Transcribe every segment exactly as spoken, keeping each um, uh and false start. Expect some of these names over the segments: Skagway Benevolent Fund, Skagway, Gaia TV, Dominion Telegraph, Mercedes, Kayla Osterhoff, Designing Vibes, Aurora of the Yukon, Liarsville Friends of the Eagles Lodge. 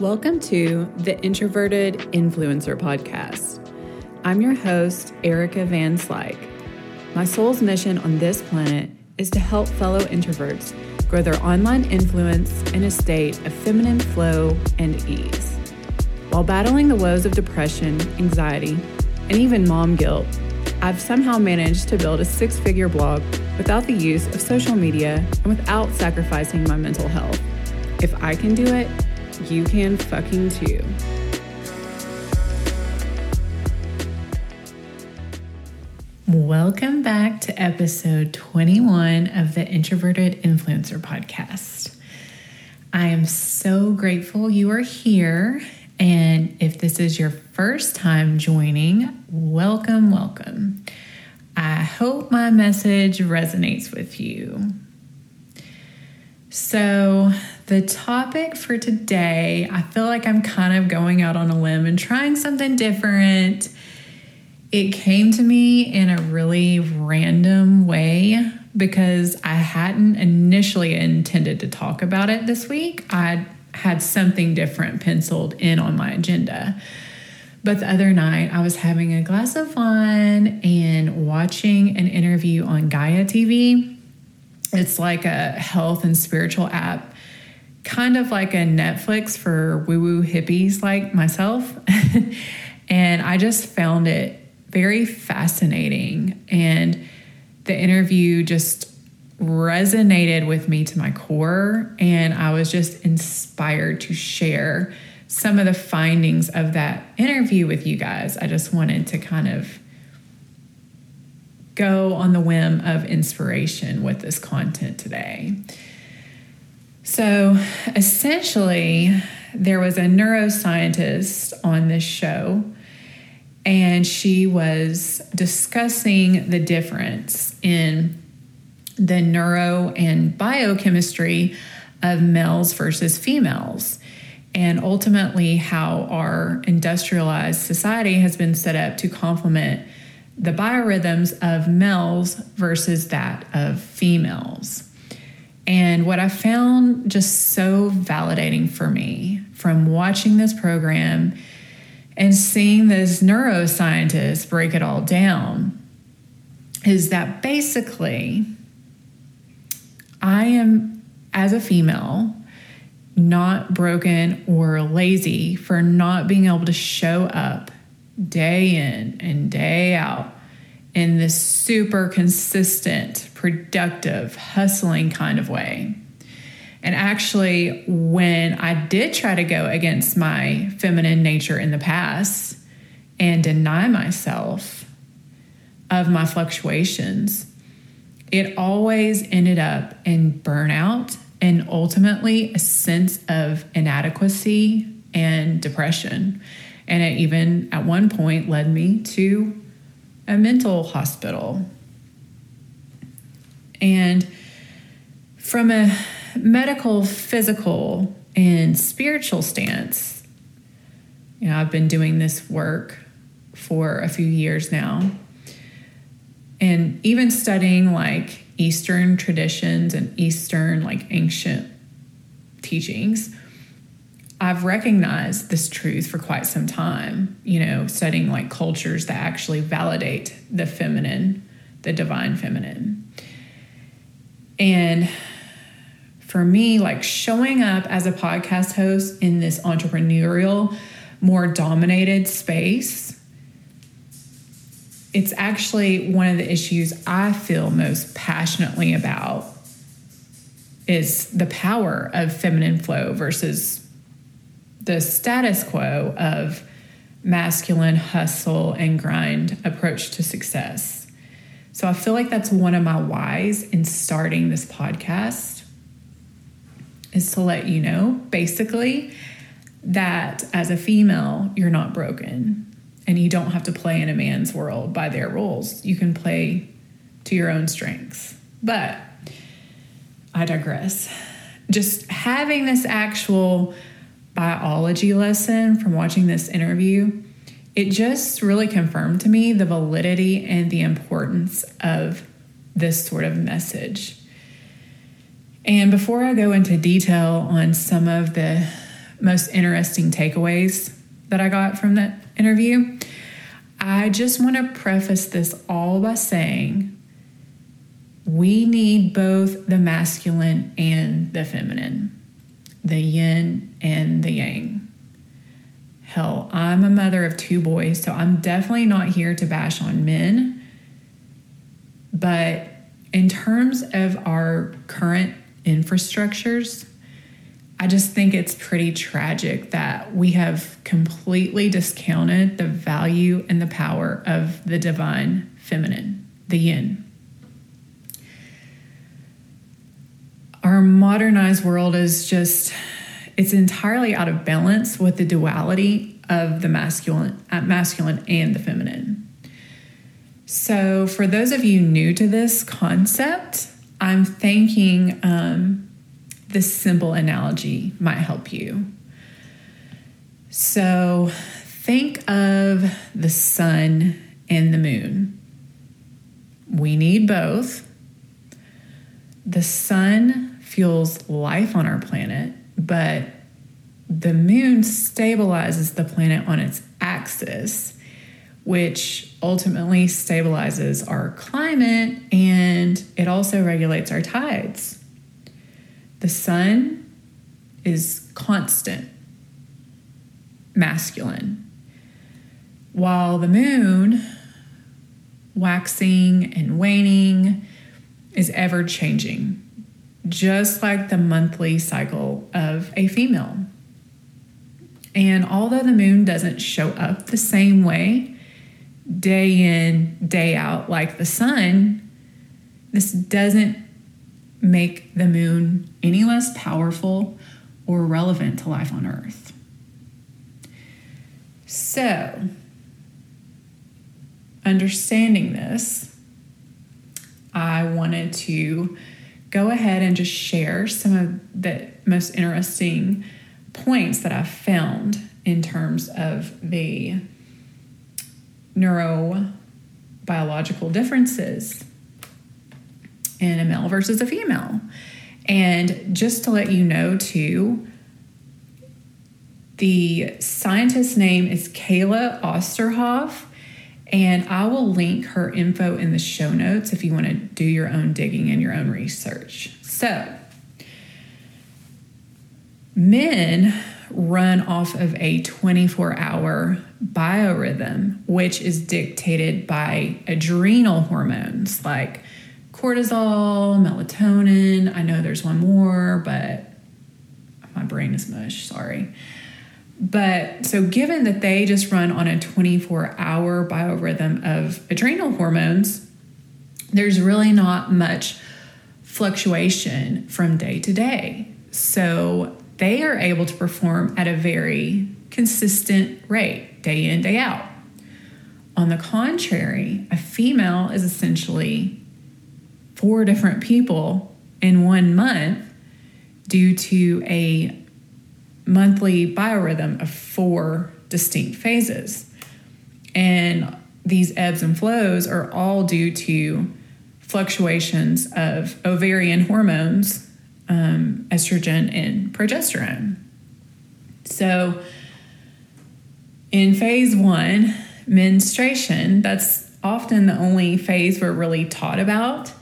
Welcome to the Introverted Influencer Podcast. I'm your host, Erica Van Slyke. My soul's mission on this planet is to help fellow introverts grow their online influence in a state of feminine flow and ease. While battling the woes of depression, anxiety, and even mom guilt, I've somehow managed to build a six-figure blog without the use of social media and without sacrificing my mental health. If I can do it, you can fucking too. Welcome back to episode twenty-one of the Introverted Influencer Podcast. I am so grateful you are here. And if this is your first time joining, welcome, welcome. I hope my message resonates with you. So the topic for today, I feel like I'm kind of going out on a limb and trying something different. It came to me in a really random way because I hadn't initially intended to talk about it this week. I had something different penciled in on my agenda. But the other night, I was having a glass of wine and watching an interview on Gaia T V. It's like a health and spiritual app, kind of like a Netflix for woo-woo hippies like myself. And I just found it very fascinating. And the interview just resonated with me to my core. And I was just inspired to share some of the findings of that interview with you guys. I just wanted to kind of go on the whim of inspiration with this content today. So essentially, there was a neuroscientist on this show, and she was discussing the difference in the neuro and biochemistry of males versus females, and ultimately how our industrialized society has been set up to complement the biorhythms of males versus that of females. And what I found just so validating for me from watching this program and seeing this neuroscientist break it all down is that basically, I am, as a female, not broken or lazy for not being able to show up day in and day out in this super consistent, productive, hustling kind of way. And actually, when I did try to go against my feminine nature in the past and deny myself of my fluctuations, it always ended up in burnout and ultimately a sense of inadequacy and depression. And it even at one point led me to a mental hospital. And from a medical, physical, and spiritual stance, you know, I've been doing this work for a few years now. And even studying like Eastern traditions and Eastern like ancient teachings, I've recognized this truth for quite some time, you know, studying like cultures that actually validate the feminine, the divine feminine. And for me, like showing up as a podcast host in this entrepreneurial, more dominated space, it's actually one of the issues I feel most passionately about is the power of feminine flow versus the status quo of masculine hustle and grind approach to success. So I feel like that's one of my whys in starting this podcast is to let you know, basically, that as a female, you're not broken. And you don't have to play in a man's world by their rules. You can play to your own strengths. But I digress. Just having this actual biology lesson from watching this interview, it just really confirmed to me the validity and the importance of this sort of message. And before I go into detail on some of the most interesting takeaways that I got from that interview. I just want to preface this all by saying we need both the masculine and the feminine, the yin and the yang. Hell, I'm a mother of two boys, so I'm definitely not here to bash on men. But in terms of our current infrastructures, I just think it's pretty tragic that we have completely discounted the value and the power of the divine feminine, the yin. Our modernized world is just, it's entirely out of balance with the duality of the masculine, masculine and the feminine. So for those of you new to this concept, I'm thanking, um, this simple analogy might help you. So think of the sun and the moon. We need both. The sun fuels life on our planet, but the moon stabilizes the planet on its axis, which ultimately stabilizes our climate, and it also regulates our tides. The sun is constant, masculine, while the moon, waxing and waning, is ever changing, just like the monthly cycle of a female. And although the moon doesn't show up the same way day in, day out like the sun, this doesn't make the moon any less powerful or relevant to life on Earth. So, understanding this, I wanted to go ahead and just share some of the most interesting points that I found in terms of the neurobiological differences in a male versus a female. And just to let you know too, the scientist's name is Kayla Osterhoff, and I will link her info in the show notes if you want to do your own digging and your own research. So, men run off of a twenty-four hour biorhythm, which is dictated by adrenal hormones like cortisol, melatonin. I know there's one more, but my brain is mush, sorry. But so given that they just run on a twenty-four hour biorhythm of adrenal hormones, there's really not much fluctuation from day to day. So they are able to perform at a very consistent rate, day in, day out. On the contrary, a female is essentially four different people in one month due to a monthly biorhythm of four distinct phases. And these ebbs and flows are all due to fluctuations of ovarian hormones, um, estrogen and progesterone. So in phase one, menstruation, that's often the only phase we're really taught about.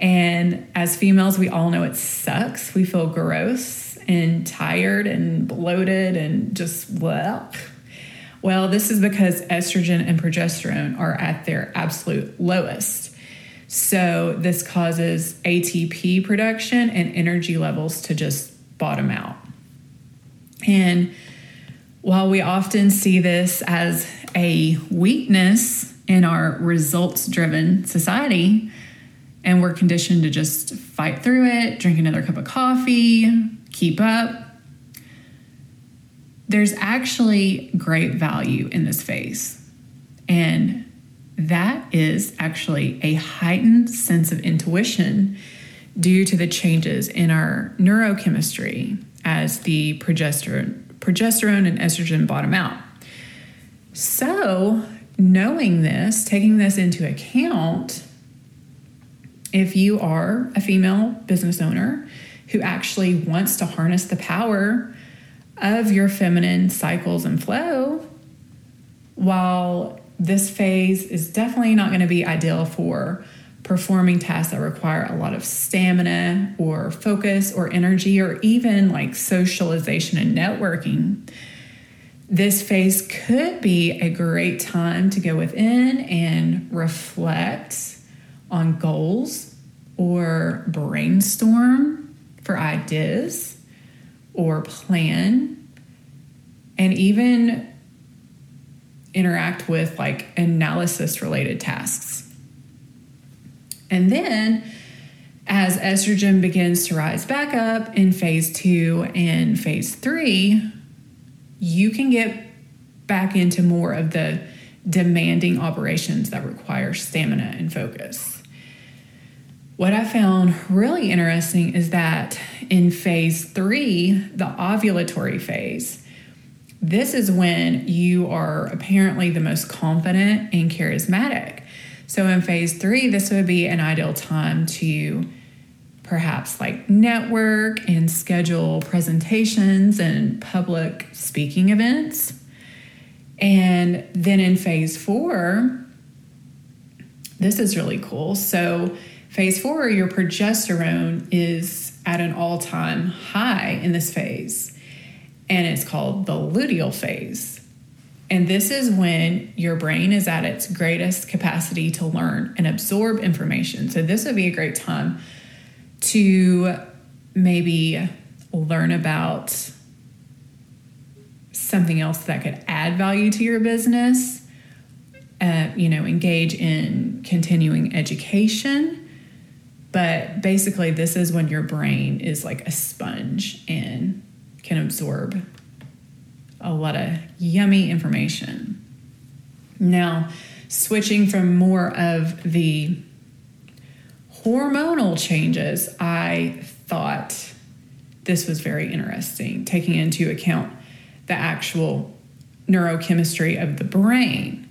And as females, we all know it sucks. We feel gross and tired and bloated and just, well, well, this is because estrogen and progesterone are at their absolute lowest. So this causes A T P production and energy levels to just bottom out. And while we often see this as a weakness in our results-driven society, and we're conditioned to just fight through it, drink another cup of coffee, keep up, there's actually great value in this phase. And that is actually a heightened sense of intuition due to the changes in our neurochemistry as the progesterone, progesterone and estrogen bottom out. So knowing this, taking this into account, if you are a female business owner who actually wants to harness the power of your feminine cycles and flow. While this phase is definitely not going to be ideal for performing tasks that require a lot of stamina or focus or energy or even like socialization and networking, this phase could be a great time to go within and reflect on goals or brainstorm for ideas or plan, and even interact with like analysis related tasks. And then as estrogen begins to rise back up in phase two and phase three, you can get back into more of the demanding operations that require stamina and focus. What I found really interesting is that in phase three, the ovulatory phase, this is when you are apparently the most confident and charismatic. So in phase three, this would be an ideal time to perhaps like network and schedule presentations and public speaking events. And then in phase four, this is really cool. So phase four, your progesterone is at an all-time high in this phase. And it's called the luteal phase. And this is when your brain is at its greatest capacity to learn and absorb information. So this would be a great time to maybe learn about something else that could add value to your business, uh, you know, engage in continuing education. But basically, this is when your brain is like a sponge and can absorb a lot of yummy information. Now, switching from more of the hormonal changes, I thought this was very interesting, taking into account the actual neurochemistry of the brain.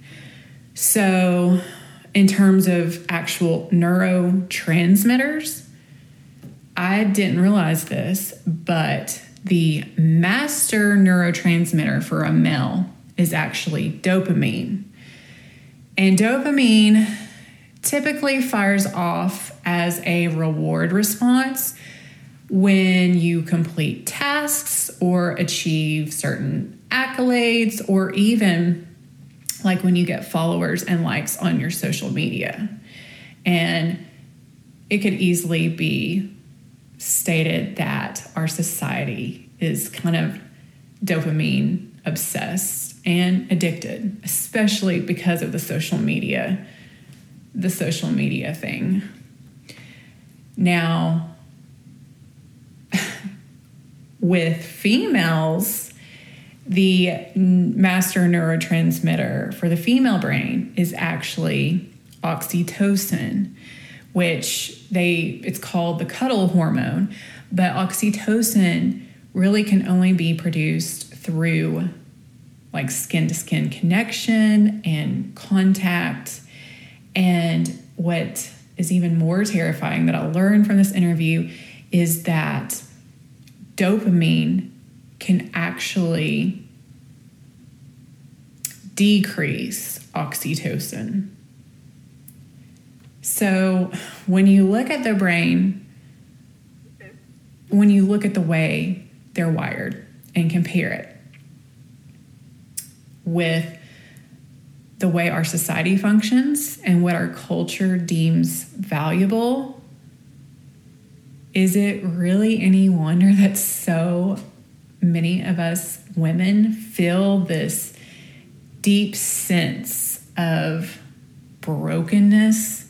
So, in terms of actual neurotransmitters, I didn't realize this, but the master neurotransmitter for a male is actually dopamine. And dopamine typically fires off as a reward response when you complete tasks or achieve certain accolades, or even like when you get followers and likes on your social media. And it could easily be stated that our society is kind of dopamine obsessed and addicted, especially because of the social media, the social media thing. Now, with females, the master neurotransmitter for the female brain is actually oxytocin, which they, it's called the cuddle hormone, but oxytocin really can only be produced through like skin to skin connection and contact. And what is even more terrifying that I learned from this interview is that dopamine can actually decrease oxytocin. So when you look at the brain, when you look at the way they're wired and compare it with the way our society functions and what our culture deems valuable, is it really any wonder that so many of us women feel this deep sense of brokenness,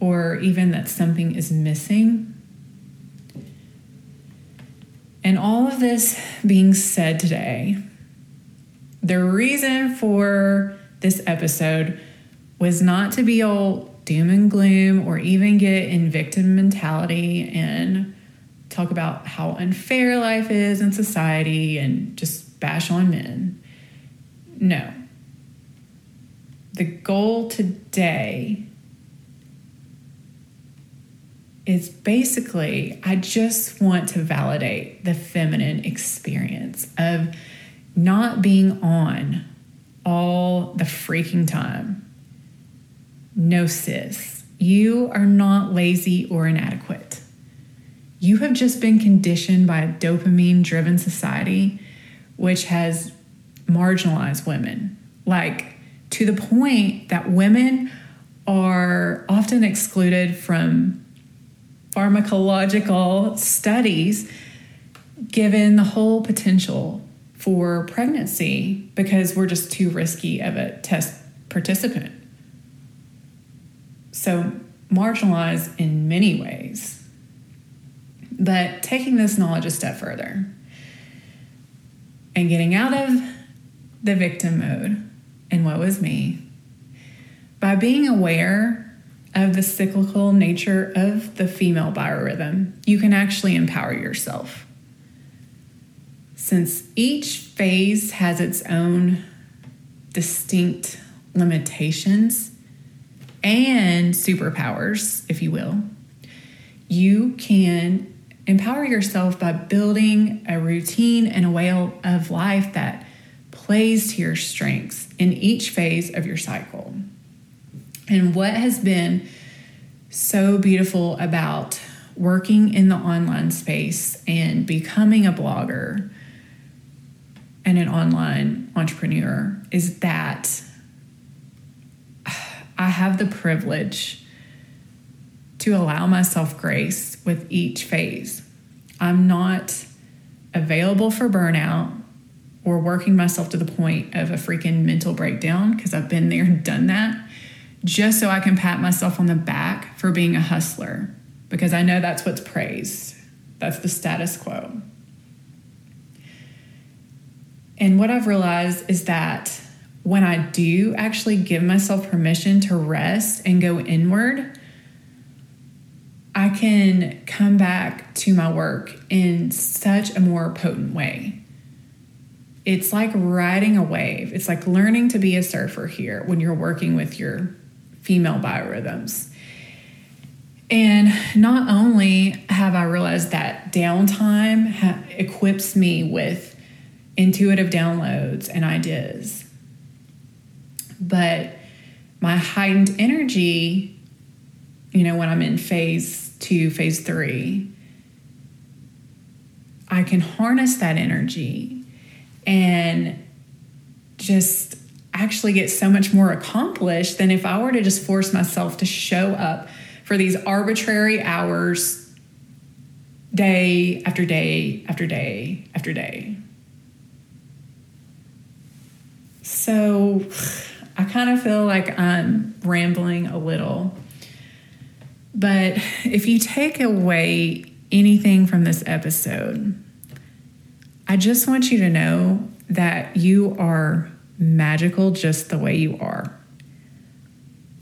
or even that something is missing? And all of this being said today, the reason for this episode was not to be all doom and gloom or even get in victim mentality and talk about how unfair life is in society and just bash on men. No. The goal today is basically, I just want to validate the feminine experience of not being on all the freaking time. No, sis, you are not lazy or inadequate. You have just been conditioned by a dopamine-driven society which has marginalized women, like to the point that women are often excluded from pharmacological studies given the whole potential for pregnancy because we're just too risky of a test participant. So marginalized in many ways. But taking this knowledge a step further and getting out of the victim mode and what was me by being aware of the cyclical nature of the female biorhythm, you can actually empower yourself. Since each phase has its own distinct limitations and superpowers, if you will, you can empower yourself by building a routine and a way of life that plays to your strengths in each phase of your cycle. And what has been so beautiful about working in the online space and becoming a blogger and an online entrepreneur is that I have the privilege to allow myself grace with each phase. I'm not available for burnout or working myself to the point of a freaking mental breakdown because I've been there and done that just so I can pat myself on the back for being a hustler because I know that's what's praised. That's the status quo. And what I've realized is that when I do actually give myself permission to rest and go inward, I can come back to my work in such a more potent way. It's like riding a wave. It's like learning to be a surfer here when you're working with your female biorhythms. And not only have I realized that downtime ha- equips me with intuitive downloads and ideas, but my heightened energy, you know, when I'm in phase to phase three, I can harness that energy and just actually get so much more accomplished than if I were to just force myself to show up for these arbitrary hours day after day after day after day. So I kind of feel like I'm rambling a little. But if you take away anything from this episode, I just want you to know that you are magical just the way you are,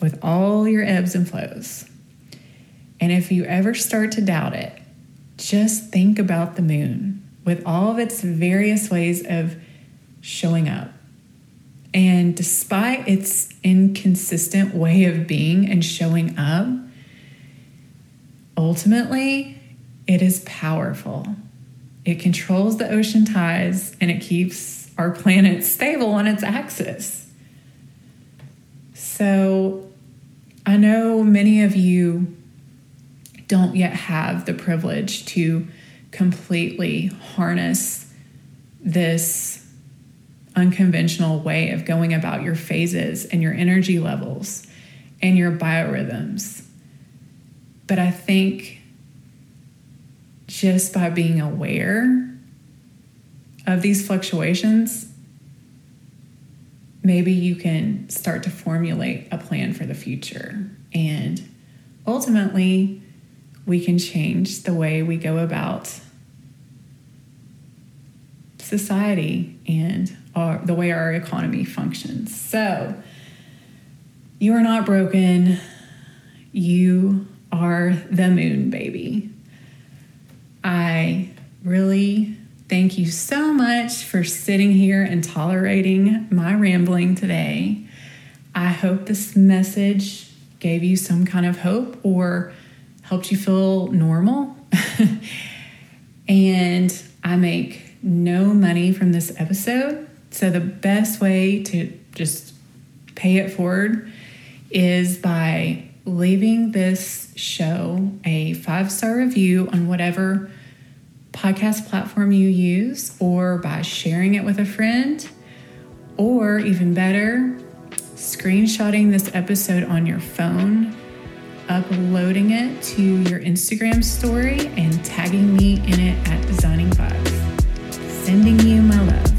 with all your ebbs and flows. And if you ever start to doubt it, just think about the moon with all of its various ways of showing up. And despite its inconsistent way of being and showing up, ultimately, it is powerful. It controls the ocean tides and it keeps our planet stable on its axis. So I know many of you don't yet have the privilege to completely harness this unconventional way of going about your phases and your energy levels and your biorhythms. But I think just by being aware of these fluctuations, maybe you can start to formulate a plan for the future. And ultimately, we can change the way we go about society and our, the way our economy functions. So you are not broken. You are the moon, baby. I really thank you so much for sitting here and tolerating my rambling today. I hope this message gave you some kind of hope or helped you feel normal. And I make no money from this episode. So the best way to just pay it forward is by leaving this show a five-star review on whatever podcast platform you use, or by sharing it with a friend, or even better, screenshotting this episode on your phone, uploading it to your Instagram story, and tagging me in it at Designing Vibes. Sending you my love.